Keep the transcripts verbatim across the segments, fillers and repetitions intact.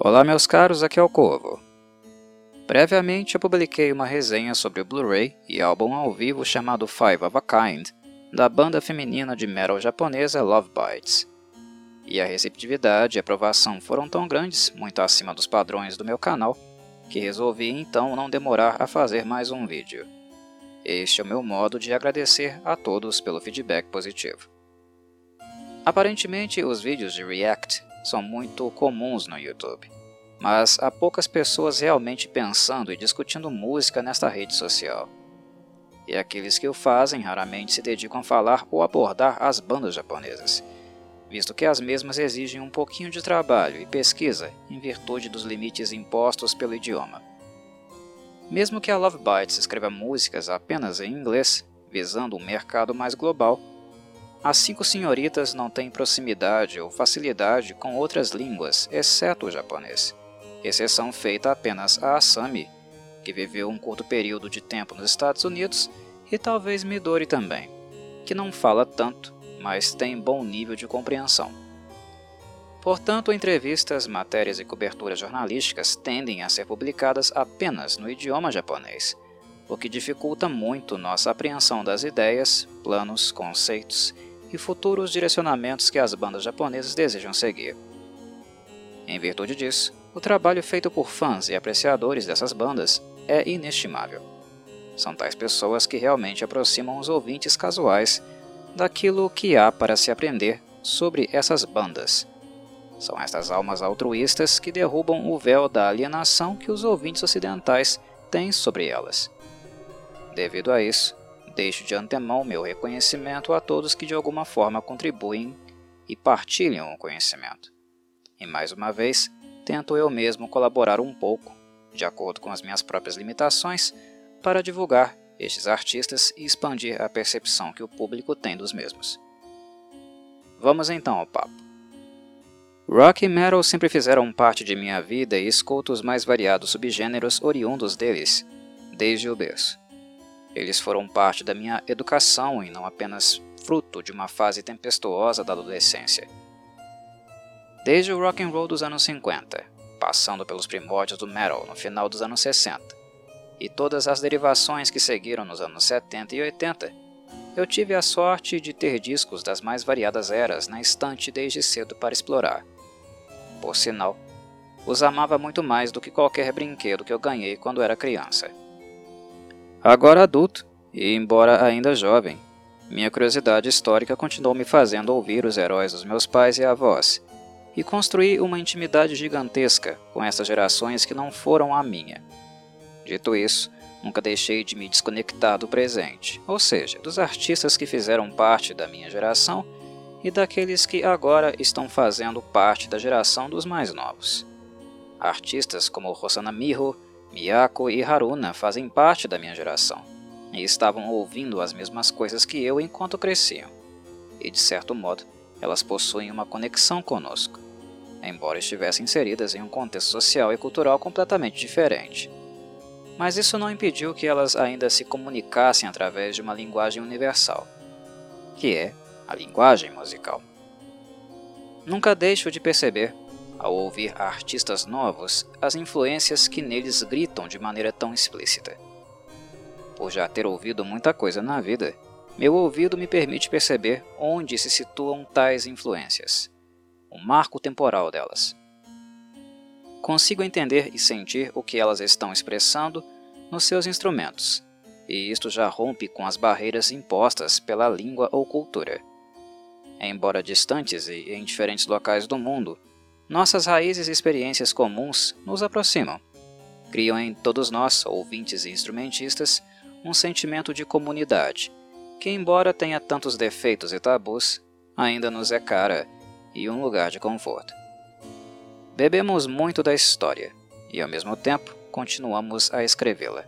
Olá meus caros, aqui é o Corvo. Previamente eu publiquei uma resenha sobre o Blu-ray e álbum ao vivo chamado Five of a Kind, da banda feminina de metal japonesa Love Bites. E a receptividade e aprovação foram tão grandes, muito acima dos padrões do meu canal, que resolvi então não demorar a fazer mais um vídeo. Este é o meu modo de agradecer a todos pelo feedback positivo. Aparentemente os vídeos de React são muito comuns no YouTube, mas há poucas pessoas realmente pensando e discutindo música nesta rede social. E aqueles que o fazem raramente se dedicam a falar ou abordar as bandas japonesas, visto que as mesmas exigem um pouquinho de trabalho e pesquisa em virtude dos limites impostos pelo idioma. Mesmo que a Love Bites escreva músicas apenas em inglês, visando um mercado mais global, as cinco senhoritas não têm proximidade ou facilidade com outras línguas, exceto o japonês, exceção feita apenas a Asami, que viveu um curto período de tempo nos Estados Unidos, e talvez Midori também, que não fala tanto, mas tem bom nível de compreensão. Portanto, entrevistas, matérias e coberturas jornalísticas tendem a ser publicadas apenas no idioma japonês, o que dificulta muito nossa apreensão das ideias, planos, conceitos e futuros direcionamentos que as bandas japonesas desejam seguir. Em virtude disso, o trabalho feito por fãs e apreciadores dessas bandas é inestimável. São tais pessoas que realmente aproximam os ouvintes casuais daquilo que há para se aprender sobre essas bandas. São estas almas altruístas que derrubam o véu da alienação que os ouvintes ocidentais têm sobre elas. Devido a isso, deixo de antemão meu reconhecimento a todos que de alguma forma contribuem e partilham o conhecimento. E mais uma vez, tento eu mesmo colaborar um pouco, de acordo com as minhas próprias limitações, para divulgar estes artistas e expandir a percepção que o público tem dos mesmos. Vamos então ao papo. Rock e metal sempre fizeram parte de minha vida e escuto os mais variados subgêneros oriundos deles, desde o berço. Eles foram parte da minha educação e não apenas fruto de uma fase tempestuosa da adolescência. Desde o rock and roll dos anos cinquenta, passando pelos primórdios do metal no final dos anos sessenta, e todas as derivações que seguiram nos anos setenta e oitenta, eu tive a sorte de ter discos das mais variadas eras na estante desde cedo para explorar. Por sinal, os amava muito mais do que qualquer brinquedo que eu ganhei quando era criança. Agora adulto, e embora ainda jovem, minha curiosidade histórica continuou me fazendo ouvir os heróis dos meus pais e avós, e construí uma intimidade gigantesca com essas gerações que não foram a minha. Dito isso, nunca deixei de me desconectar do presente, ou seja, dos artistas que fizeram parte da minha geração e daqueles que agora estão fazendo parte da geração dos mais novos. Artistas como Rosana Miho, Miyako e Haruna fazem parte da minha geração, e estavam ouvindo as mesmas coisas que eu enquanto cresciam, e de certo modo, elas possuem uma conexão conosco, embora estivessem inseridas em um contexto social e cultural completamente diferente. Mas isso não impediu que elas ainda se comunicassem através de uma linguagem universal, que é a linguagem musical. Nunca deixo de perceber, ao ouvir artistas novos, as influências que neles gritam de maneira tão explícita. Por já ter ouvido muita coisa na vida, meu ouvido me permite perceber onde se situam tais influências, o marco temporal delas. Consigo entender e sentir o que elas estão expressando nos seus instrumentos, e isto já rompe com as barreiras impostas pela língua ou cultura. Embora distantes e em diferentes locais do mundo, nossas raízes e experiências comuns nos aproximam, criam em todos nós, ouvintes e instrumentistas, um sentimento de comunidade, que embora tenha tantos defeitos e tabus, ainda nos é cara e um lugar de conforto. Bebemos muito da história e, ao mesmo tempo, continuamos a escrevê-la.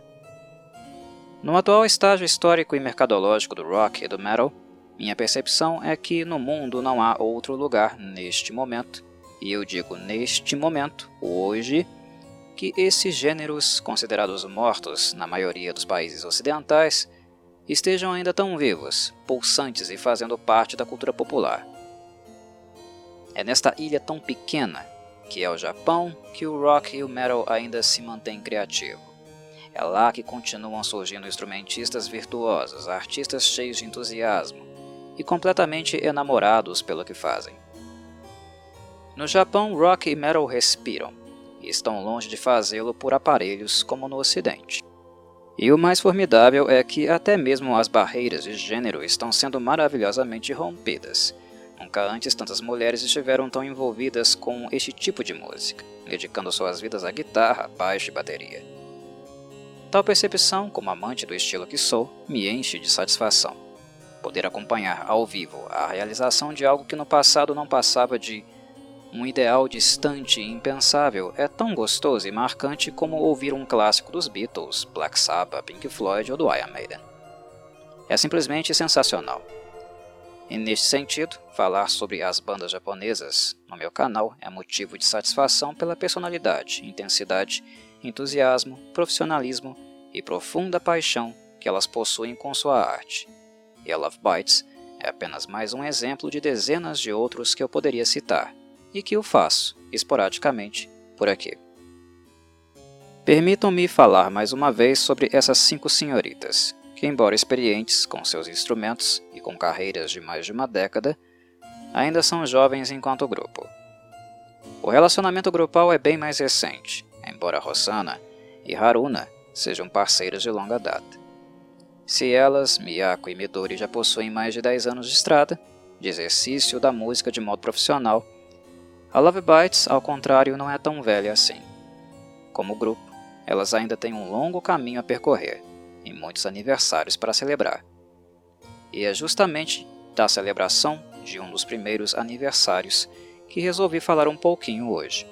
No atual estágio histórico e mercadológico do rock e do metal, minha percepção é que no mundo não há outro lugar neste momento, e eu digo neste momento, hoje, que esses gêneros, considerados mortos na maioria dos países ocidentais, estejam ainda tão vivos, pulsantes e fazendo parte da cultura popular. É nesta ilha tão pequena que é o Japão, que o rock e o metal ainda se mantêm criativos. É lá que continuam surgindo instrumentistas virtuosos, artistas cheios de entusiasmo e completamente enamorados pelo que fazem. No Japão, rock e metal respiram, e estão longe de fazê-lo por aparelhos como no Ocidente. E o mais formidável é que até mesmo as barreiras de gênero estão sendo maravilhosamente rompidas. Nunca antes tantas mulheres estiveram tão envolvidas com este tipo de música, dedicando suas vidas à guitarra, baixo e bateria. Tal percepção, como amante do estilo que sou, me enche de satisfação. Poder acompanhar ao vivo a realização de algo que no passado não passava de um ideal distante e impensável é tão gostoso e marcante como ouvir um clássico dos Beatles, Black Sabbath, Pink Floyd ou do Iron Maiden. É simplesmente sensacional. E neste sentido, falar sobre as bandas japonesas no meu canal é motivo de satisfação pela personalidade, intensidade, entusiasmo, profissionalismo e profunda paixão que elas possuem com sua arte. E a Love Bites é apenas mais um exemplo de dezenas de outros que eu poderia citar, e que eu faço, esporadicamente, por aqui. Permitam-me falar mais uma vez sobre essas cinco senhoritas, que embora experientes com seus instrumentos e com carreiras de mais de uma década, ainda são jovens enquanto grupo. O relacionamento grupal é bem mais recente, embora Rosana e Haruna sejam parceiras de longa data. Se elas, Miyako e Midori, já possuem mais de dez anos de estrada, de exercício da música de modo profissional, a Love Bites, ao contrário, não é tão velha assim. Como grupo, elas ainda têm um longo caminho a percorrer e muitos aniversários para celebrar. E é justamente da celebração de um dos primeiros aniversários que resolvi falar um pouquinho hoje.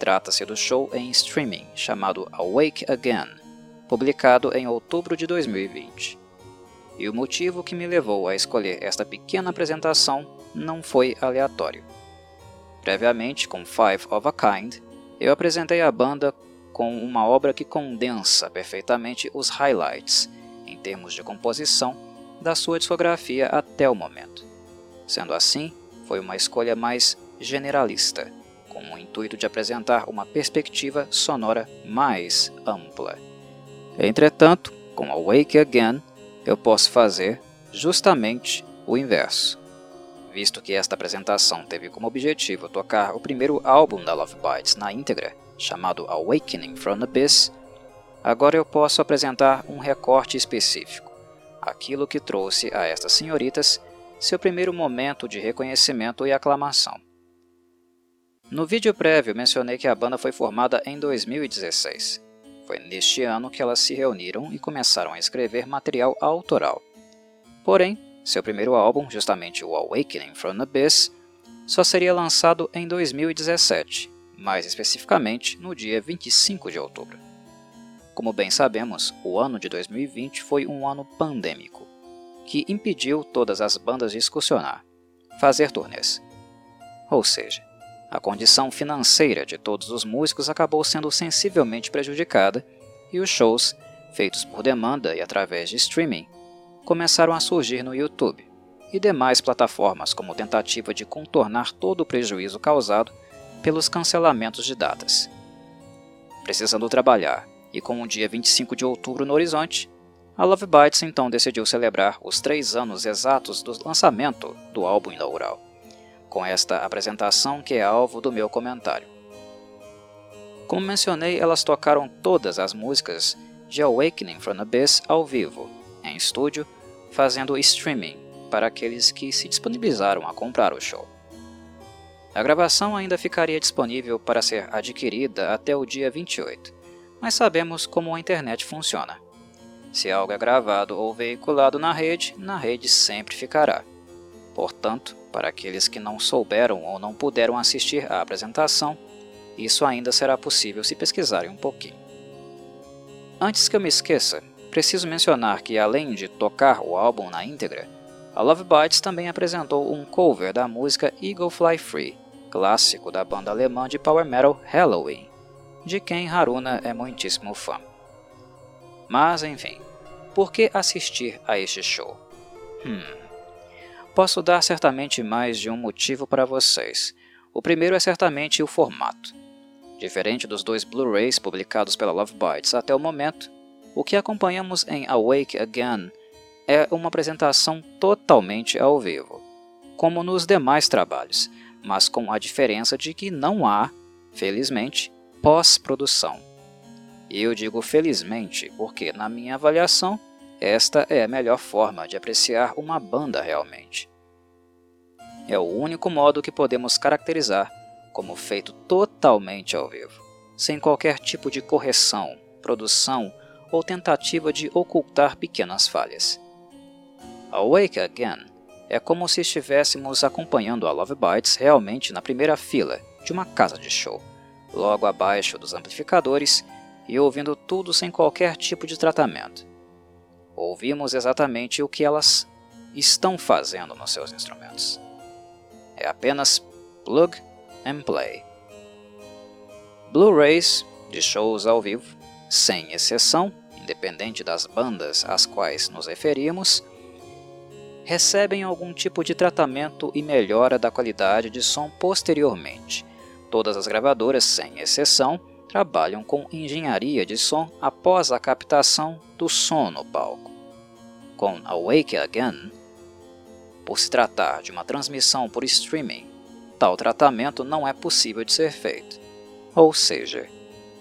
Trata-se do show em streaming chamado Awake Again, publicado em outubro de dois mil e vinte. E o motivo que me levou a escolher esta pequena apresentação não foi aleatório. Previamente, com Five of a Kind, eu apresentei a banda com uma obra que condensa perfeitamente os highlights, em termos de composição, da sua discografia até o momento. Sendo assim, foi uma escolha mais generalista, com o intuito de apresentar uma perspectiva sonora mais ampla. Entretanto, com Awake Again, eu posso fazer justamente o inverso. Visto que esta apresentação teve como objetivo tocar o primeiro álbum da Love Bites na íntegra, chamado Awakening From the Abyss, agora eu posso apresentar um recorte específico, aquilo que trouxe a estas senhoritas seu primeiro momento de reconhecimento e aclamação. No vídeo prévio mencionei que a banda foi formada em dois mil e dezesseis. Foi neste ano que elas se reuniram e começaram a escrever material autoral. Porém, seu primeiro álbum, justamente o Awakening From the Abyss, só seria lançado em dois mil e dezessete, mais especificamente no dia vinte e cinco de outubro. Como bem sabemos, o ano de dois mil e vinte foi um ano pandêmico, que impediu todas as bandas de excursionar, fazer turnês. Ou seja, a condição financeira de todos os músicos acabou sendo sensivelmente prejudicada e os shows, feitos por demanda e através de streaming, começaram a surgir no YouTube e demais plataformas como tentativa de contornar todo o prejuízo causado pelos cancelamentos de datas. Precisando trabalhar e com o dia vinte e cinco de outubro no horizonte, a Love Bites então decidiu celebrar os três anos exatos do lançamento do álbum inaugural, com esta apresentação que é alvo do meu comentário. Como mencionei, elas tocaram todas as músicas de Awakening From the Abyss ao vivo, em estúdio, fazendo streaming para aqueles que se disponibilizaram a comprar o show. A gravação ainda ficaria disponível para ser adquirida até o dia vinte e oito, mas sabemos como a internet funciona. Se algo é gravado ou veiculado na rede, na rede sempre ficará. Portanto, para aqueles que não souberam ou não puderam assistir à apresentação, isso ainda será possível se pesquisarem um pouquinho. Antes que eu me esqueça, preciso mencionar que, além de tocar o álbum na íntegra, a Love Bites também apresentou um cover da música Eagle Fly Free, clássico da banda alemã de power metal Helloween, de quem Haruna é muitíssimo fã. Mas, enfim, por que assistir a este show? Hum, posso dar certamente mais de um motivo para vocês, O primeiro é certamente o formato. Diferente dos dois Blu-rays publicados pela Love Bites até o momento, o que acompanhamos em Awake Again é uma apresentação totalmente ao vivo, como nos demais trabalhos, mas com a diferença de que não há, felizmente, pós-produção. E eu digo felizmente porque, na minha avaliação, esta é a melhor forma de apreciar uma banda realmente. É o único modo que podemos caracterizar como feito totalmente ao vivo, sem qualquer tipo de correção, produção ou tentativa de ocultar pequenas falhas. Awake Again é como se estivéssemos acompanhando a Love Bites realmente na primeira fila de uma casa de show, logo abaixo dos amplificadores e ouvindo tudo sem qualquer tipo de tratamento. Ouvimos exatamente o que elas estão fazendo nos seus instrumentos. É apenas plug and play. Blu-rays de shows ao vivo, sem exceção, independente das bandas às quais nos referimos, recebem algum tipo de tratamento e melhora da qualidade de som posteriormente. Todas as gravadoras, sem exceção, trabalham com engenharia de som após a captação do som no palco. Com Awake Again, por se tratar de uma transmissão por streaming, tal tratamento não é possível de ser feito. Ou seja,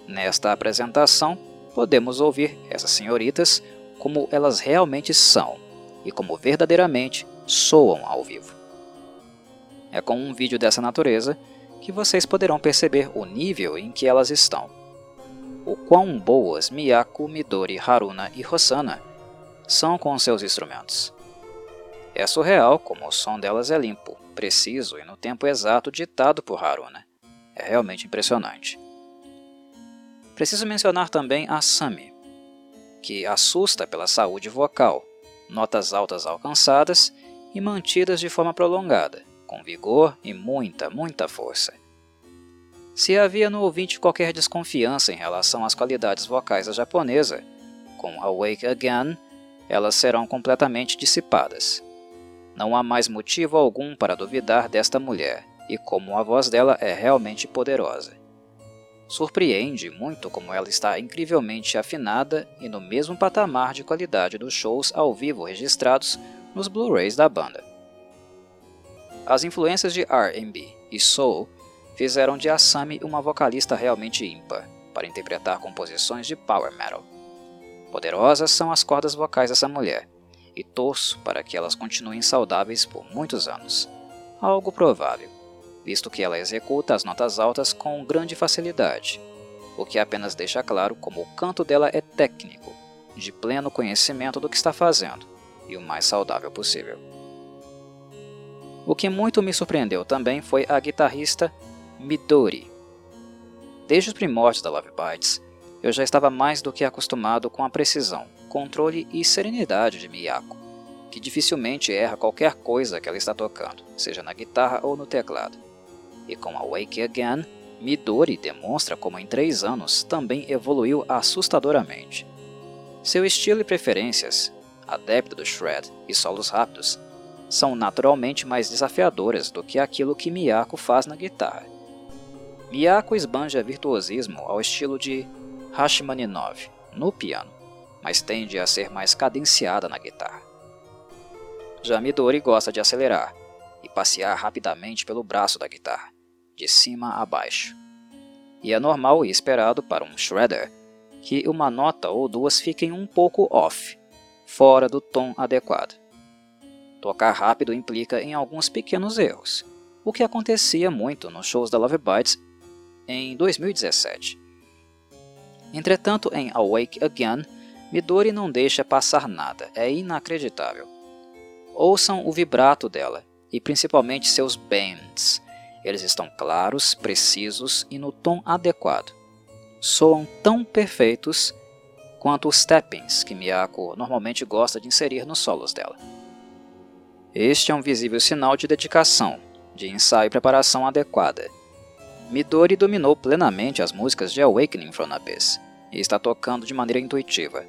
nesta apresentação, podemos ouvir essas senhoritas como elas realmente são e como verdadeiramente soam ao vivo. É com um vídeo dessa natureza que vocês poderão perceber o nível em que elas estão, o quão boas Miyako, Midori, Haruna e Rosana são com seus instrumentos. É surreal como o som delas é limpo, preciso e no tempo exato ditado por Haruna. É realmente impressionante. Preciso mencionar também a Asami, que assusta pela saúde vocal, notas altas alcançadas e mantidas de forma prolongada, com vigor e muita, muita força. Se havia no ouvinte qualquer desconfiança em relação às qualidades vocais da japonesa, com Awake Again, elas serão completamente dissipadas. Não há mais motivo algum para duvidar desta mulher, e como a voz dela é realmente poderosa. Surpreende muito como ela está incrivelmente afinada e no mesmo patamar de qualidade dos shows ao vivo registrados nos Blu-rays da banda. As influências de R and B e Soul fizeram de Asami uma vocalista realmente ímpar para interpretar composições de power metal. Poderosas são as cordas vocais dessa mulher, e torço para que elas continuem saudáveis por muitos anos. Algo provável, visto que ela executa as notas altas com grande facilidade, o que apenas deixa claro como o canto dela é técnico, de pleno conhecimento do que está fazendo, e o mais saudável possível. O que muito me surpreendeu também foi a guitarrista Midori. Desde os primórdios da Love Bites, eu já estava mais do que acostumado com a precisão, controle e serenidade de Miyako, que dificilmente erra qualquer coisa que ela está tocando, seja na guitarra ou no teclado. E com Awake Again, Midori demonstra como em três anos também evoluiu assustadoramente. Seu estilo e preferências, adepto do shred e solos rápidos, são naturalmente mais desafiadoras do que aquilo que Miyako faz na guitarra. Miyako esbanja virtuosismo ao estilo de Rachmaninoff no piano, mas tende a ser mais cadenciada na guitarra. Já Midori gosta de acelerar e passear rapidamente pelo braço da guitarra, de cima a baixo. E é normal e esperado para um shredder que uma nota ou duas fiquem um pouco off, fora do tom adequado. Tocar rápido implica em alguns pequenos erros, o que acontecia muito nos shows da Love Bites em dois mil e dezessete. Entretanto, em Awake Again, Midori não deixa passar nada, é inacreditável. Ouçam o vibrato dela, e principalmente seus bends. Eles estão claros, precisos e no tom adequado. Soam tão perfeitos quanto os tappings que Miyako normalmente gosta de inserir nos solos dela. Este é um visível sinal de dedicação, de ensaio e preparação adequada. Midori dominou plenamente as músicas de Awakening From the Abyss e está tocando de maneira intuitiva.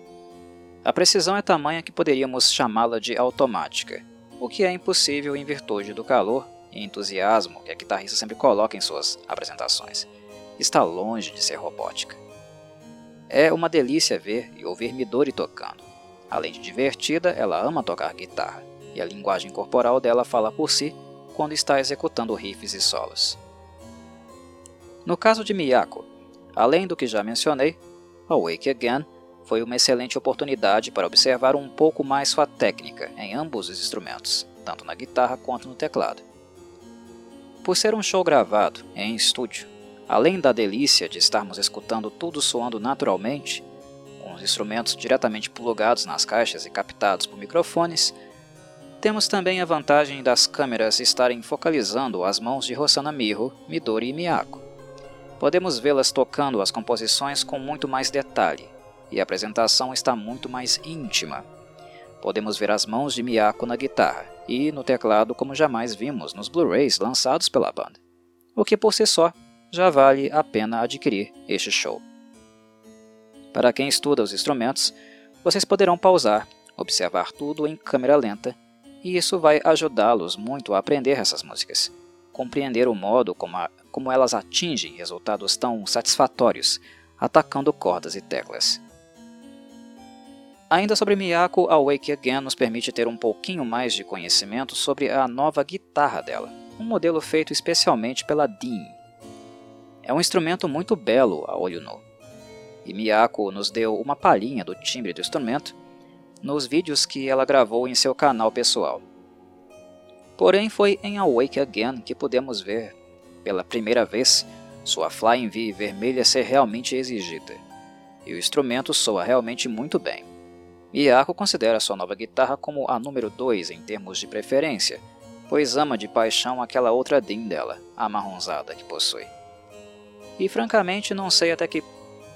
A precisão é tamanha que poderíamos chamá-la de automática, o que é impossível em virtude do calor e entusiasmo que a guitarrista sempre coloca em suas apresentações. Está longe de ser robótica. É uma delícia ver e ouvir Midori tocando. Além de divertida, ela ama tocar guitarra, e a linguagem corporal dela fala por si quando está executando riffs e solos. No caso de Miyako, além do que já mencionei, Awake Again foi uma excelente oportunidade para observar um pouco mais sua técnica em ambos os instrumentos, tanto na guitarra quanto no teclado. Por ser um show gravado em estúdio, além da delícia de estarmos escutando tudo soando naturalmente, com os instrumentos diretamente plugados nas caixas e captados por microfones, temos também a vantagem das câmeras estarem focalizando as mãos de Rosana Miho, Midori e Miyako. Podemos vê-las tocando as composições com muito mais detalhe, e a apresentação está muito mais íntima. Podemos ver as mãos de Miyako na guitarra e no teclado como jamais vimos nos Blu-rays lançados pela banda, o que por si só já vale a pena adquirir este show. Para quem estuda os instrumentos, vocês poderão pausar, observar tudo em câmera lenta, e isso vai ajudá-los muito a aprender essas músicas, compreender o modo como, a, como elas atingem resultados tão satisfatórios, atacando cordas e teclas. Ainda sobre Miyako, Awake Again nos permite ter um pouquinho mais de conhecimento sobre a nova guitarra dela, um modelo feito especialmente pela Dean. É um instrumento muito belo a olho nu, e Miyako nos deu uma palhinha do timbre do instrumento nos vídeos que ela gravou em seu canal pessoal. Porém, foi em Awake Again que pudemos ver, pela primeira vez, sua Flying V vermelha ser realmente exigida, e o instrumento soa realmente muito bem. Miyako considera sua nova guitarra como a número dois em termos de preferência, pois ama de paixão aquela outra Dean dela, a amarronzada que possui. E francamente não sei até que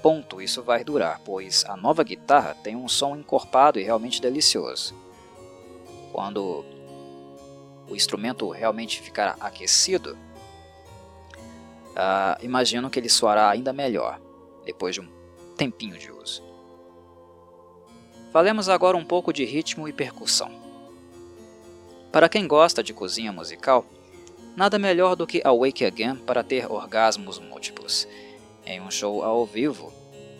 ponto isso vai durar, pois a nova guitarra tem um som encorpado e realmente delicioso. Quando o instrumento realmente ficar aquecido, ah, imagino que ele soará ainda melhor, depois de um tempinho de uso. Falemos agora um pouco de ritmo e percussão. Para quem gosta de cozinha musical, nada melhor do que Awake Again para ter orgasmos múltiplos. Em um show ao vivo,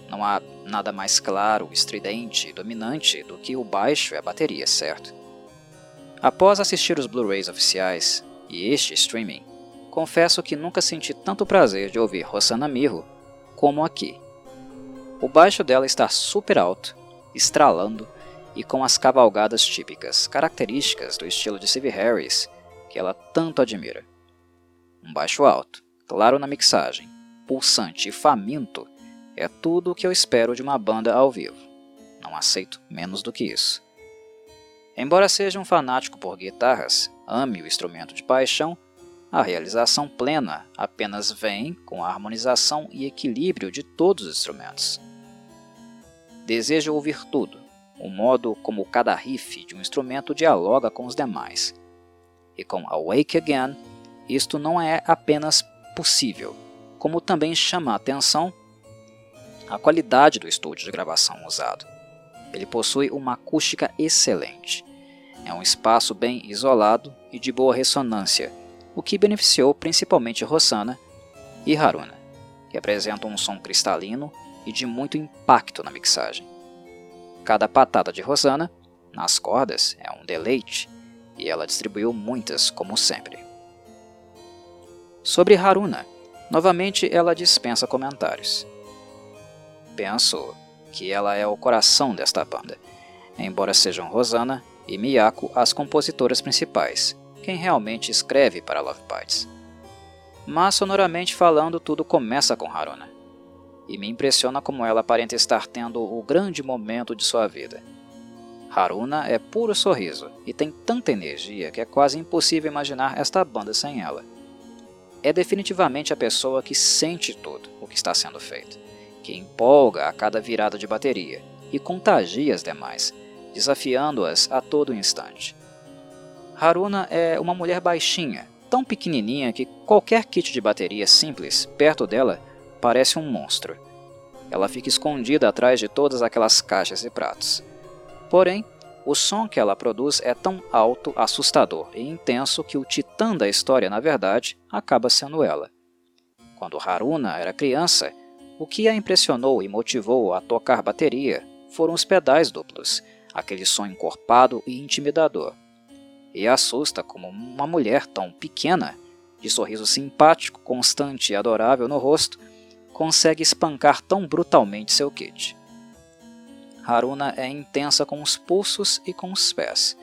não há nada mais claro, estridente e dominante do que o baixo e a bateria, certo? Após assistir os Blu-rays oficiais e este streaming, confesso que nunca senti tanto prazer de ouvir Rosana Miho como aqui. O baixo dela está super alto, estralando e com as cavalgadas típicas, características do estilo de Steve Harris, que ela tanto admira. Um baixo alto, claro na mixagem, pulsante e faminto, é tudo o que eu espero de uma banda ao vivo. Não aceito menos do que isso. Embora seja um fanático por guitarras, ame o instrumento de paixão, a realização plena apenas vem com a harmonização e equilíbrio de todos os instrumentos. Desejo ouvir tudo, o modo como cada riff de um instrumento dialoga com os demais. E com Awake Again, isto não é apenas possível, como também chama a atenção a qualidade do estúdio de gravação usado. Ele possui uma acústica excelente. É um espaço bem isolado e de boa ressonância, o que beneficiou principalmente Rosana e Haruna, que apresentam um som cristalino e de muito impacto na mixagem. Cada patada de Rosana nas cordas é um deleite, e ela distribuiu muitas, como sempre. Sobre Haruna, novamente ela dispensa comentários. Penso que ela é o coração desta banda, embora sejam Rosana e Miyako as compositoras principais, quem realmente escreve para Love Bites. Mas sonoramente falando, tudo começa com Haruna. E me impressiona como ela aparenta estar tendo o grande momento de sua vida. Haruna é puro sorriso e tem tanta energia que é quase impossível imaginar esta banda sem ela. É definitivamente a pessoa que sente tudo o que está sendo feito, que empolga a cada virada de bateria e contagia as demais, desafiando-as a todo instante. Haruna é uma mulher baixinha, tão pequenininha que qualquer kit de bateria simples perto dela parece um monstro. Ela fica escondida atrás de todas aquelas caixas e pratos. Porém, O som que ela produz é tão alto, assustador e intenso que o titã da história, na verdade, acaba sendo ela. Quando Haruna era criança, o que a impressionou e motivou a tocar bateria foram os pedais duplos, aquele som encorpado e intimidador. E assusta como uma mulher tão pequena, de sorriso simpático, constante e adorável no rosto, consegue espancar tão brutalmente seu kit. Haruna é intensa com os pulsos e com os pés.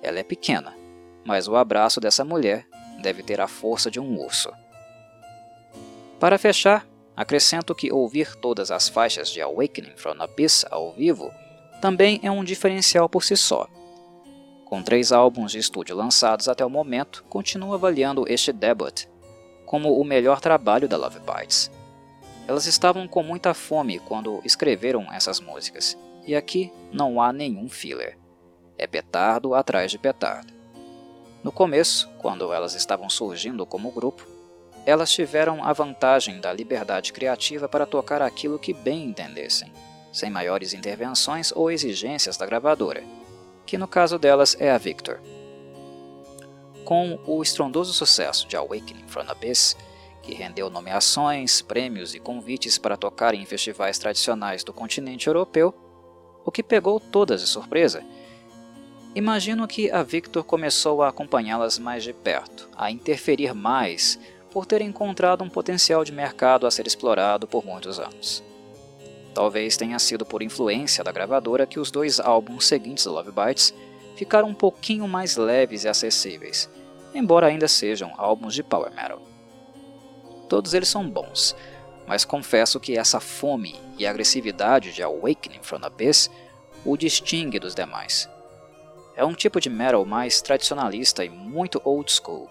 Ela é pequena, mas o abraço dessa mulher deve ter a força de um urso. Para fechar, acrescento que ouvir todas as faixas de Awakening From the Abyss ao vivo também é um diferencial por si só. Com três álbuns de estúdio lançados até o momento, continuo avaliando este debut como o melhor trabalho da Love Bites. Elas estavam com muita fome quando escreveram essas músicas, e aqui não há nenhum filler. É petardo atrás de petardo. No começo, quando elas estavam surgindo como grupo, elas tiveram a vantagem da liberdade criativa para tocar aquilo que bem entendessem, sem maiores intervenções ou exigências da gravadora, que no caso delas é a Victor. Com o estrondoso sucesso de Awakening From the Abyss, que rendeu nomeações, prêmios e convites para tocar em festivais tradicionais do continente europeu, o que pegou todas de surpresa, imagino que a Victor começou a acompanhá-las mais de perto, a interferir mais, por ter encontrado um potencial de mercado a ser explorado por muitos anos. Talvez tenha sido por influência da gravadora que os dois álbuns seguintes do Love Bites ficaram um pouquinho mais leves e acessíveis, embora ainda sejam álbuns de power metal. Todos eles são bons, mas confesso que essa fome e agressividade de Awakening From the Abyss o distingue dos demais. É um tipo de metal mais tradicionalista e muito old school.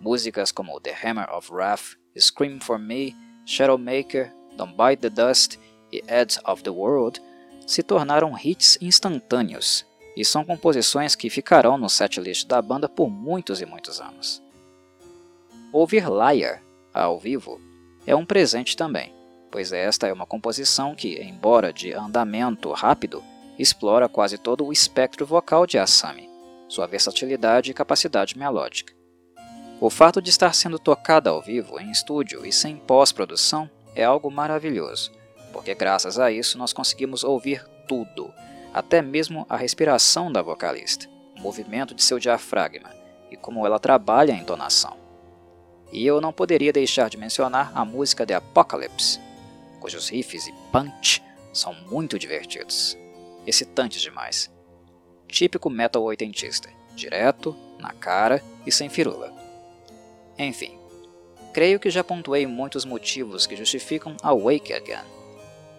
Músicas como The Hammer of Wrath, Scream For Me, Shadowmaker, Don't Bite The Dust e Edge of the World se tornaram hits instantâneos e são composições que ficarão no setlist da banda por muitos e muitos anos. Ouvir Liar ao vivo é um presente também, pois esta é uma composição que, embora de andamento rápido, explora quase todo o espectro vocal de Asami, sua versatilidade e capacidade melódica. O fato de estar sendo tocada ao vivo, em estúdio e sem pós-produção é algo maravilhoso, porque graças a isso nós conseguimos ouvir tudo, até mesmo a respiração da vocalista, o movimento de seu diafragma e como ela trabalha a entonação. E eu não poderia deixar de mencionar a música The Apocalypse, cujos riffs e punch são muito divertidos, excitantes demais. Típico metal oitentista, direto, na cara e sem firula. Enfim, creio que já pontuei muitos motivos que justificam Awake Again.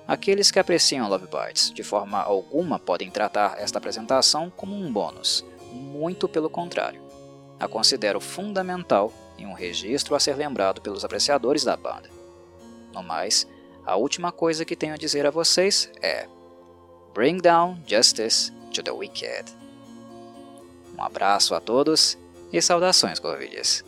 Aqueles que apreciam Love Bites de forma alguma podem tratar esta apresentação como um bônus, muito pelo contrário. A considero fundamental e um registro a ser lembrado pelos apreciadores da banda. No mais, a última coisa que tenho a dizer a vocês é: Bring down justice to the wicked. Um abraço a todos e saudações, Corvilhas.